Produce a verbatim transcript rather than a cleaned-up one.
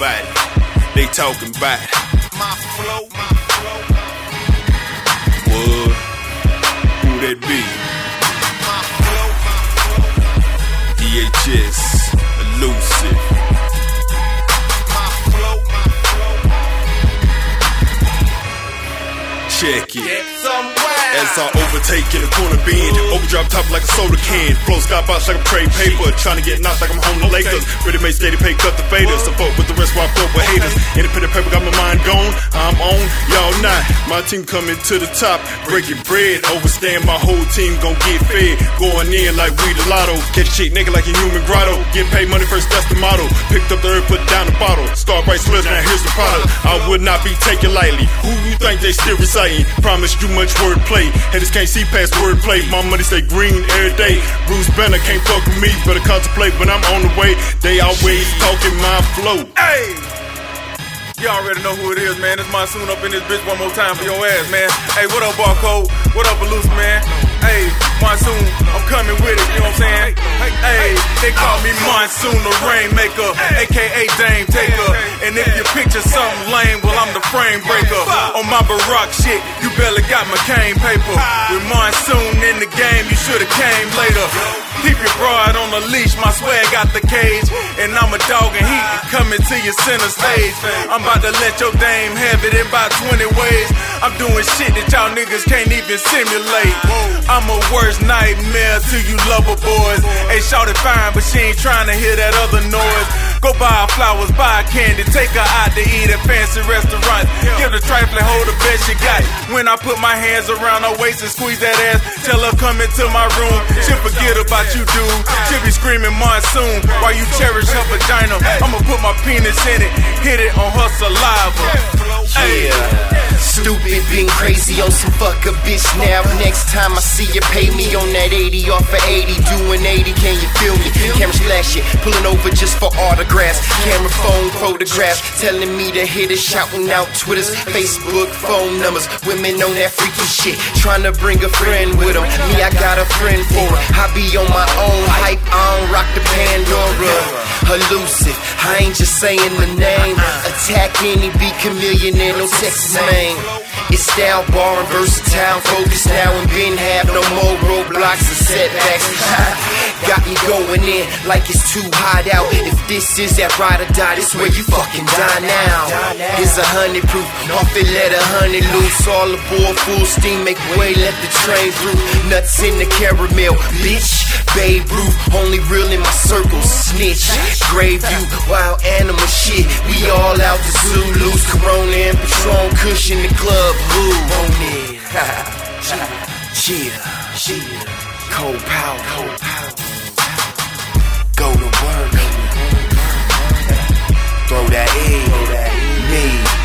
about it. They talking about it. My flow, my flow. What? Who that be? My flow, my flow. D H S, elusive. My flow, my flow. Check it. Get some. As I overtake in the corner binge, overdrive top like a soda can. Flow skybox like I'm trade paper, trying to get knocked like I'm home to Lakers. Ready made steady pay, cut the faders. So fuck with the rest while I fuck with haters. Independent paper got my mind gone. I'm on, y'all not. My team coming to the top, breaking bread. Overstand my whole team gon' get fed. Going in like we the lotto, catch chick nigga like a human grotto. Get paid money first, that's the motto. Picked up the herb, put down the bottle. Star right slip, now here's the product. I would not be taken lightly. Who you think they still reciting? Promise you much wordplay. Haters can't see past wordplay. My money stay green every day. Bruce Banner can't fuck with me. Better contemplate when I'm on the way. They always talking my flow. Hey, y'all already know who it is, man. It's Monsoon up in this bitch one more time for your ass, man. Hey, what up, Barcode? What up, Aloose, man? Hey, Monsoon, I'm coming with it, you know what I'm saying? Hey, they call me Monsoon, the Rainmaker, a k a. Dame Taker. And if you picture something lame, well, I'm the frame breaker. On my Barack shit, you barely got McCain paper. With Monsoon in the game, you should've came later. Keep your broad on the leash, my swag out the cage. And I'm a dog in heat, coming to your center stage. I'm about to let your dame have it in about twenty ways. I'm doing shit that y'all niggas can't even simulate. I'm a worst nightmare to you lover boys. Hey, shawty fine, but she ain't trying to hear that other noise. Go buy her flowers, buy her candy, take her out to eat at fancy restaurants. Give the trifling hoe the best you got. When I put my hands around her waist and squeeze that ass, tell her come into my room. She'll forget about you, dude. She'll be screaming Monsoon while you cherish her vagina. I'ma put my penis in it, hit it on her saliva. Hey. Yeah. Stupid, been crazy on some fuck a bitch now. Next time I see you, pay me on that eighty off for eighty, doing eighty, can you feel me? Camera flashing, pulling over just for autographs. Camera phone photographs, telling me to hit it, shouting out Twitters, Facebook, phone numbers. Women on that freaky shit, trying to bring a friend with them. Me, I got a friend for her, I be on my own hype, I don't rock the Pandora. Elusive, I ain't just saying the name. Attack any beat chameleon in no Texas, man. It's style bar and versatile, focus now and been have no more roadblocks and setbacks. Got me going in like it's too hot out. If this is that ride or die, this where you fucking die now. Here's a hundred proof, off it let a hundred loose. All aboard, full steam, make way, let the train through. Nuts in the caramel, bitch. Babe Ruth, only real in my circle, snitch. Grave you, wild animal shit. We all out to Zulus, Corona and Patron, cushion the club, blue on it. Cheer, cheer, cold powder, cold powder. Go to work, throw that egg, me.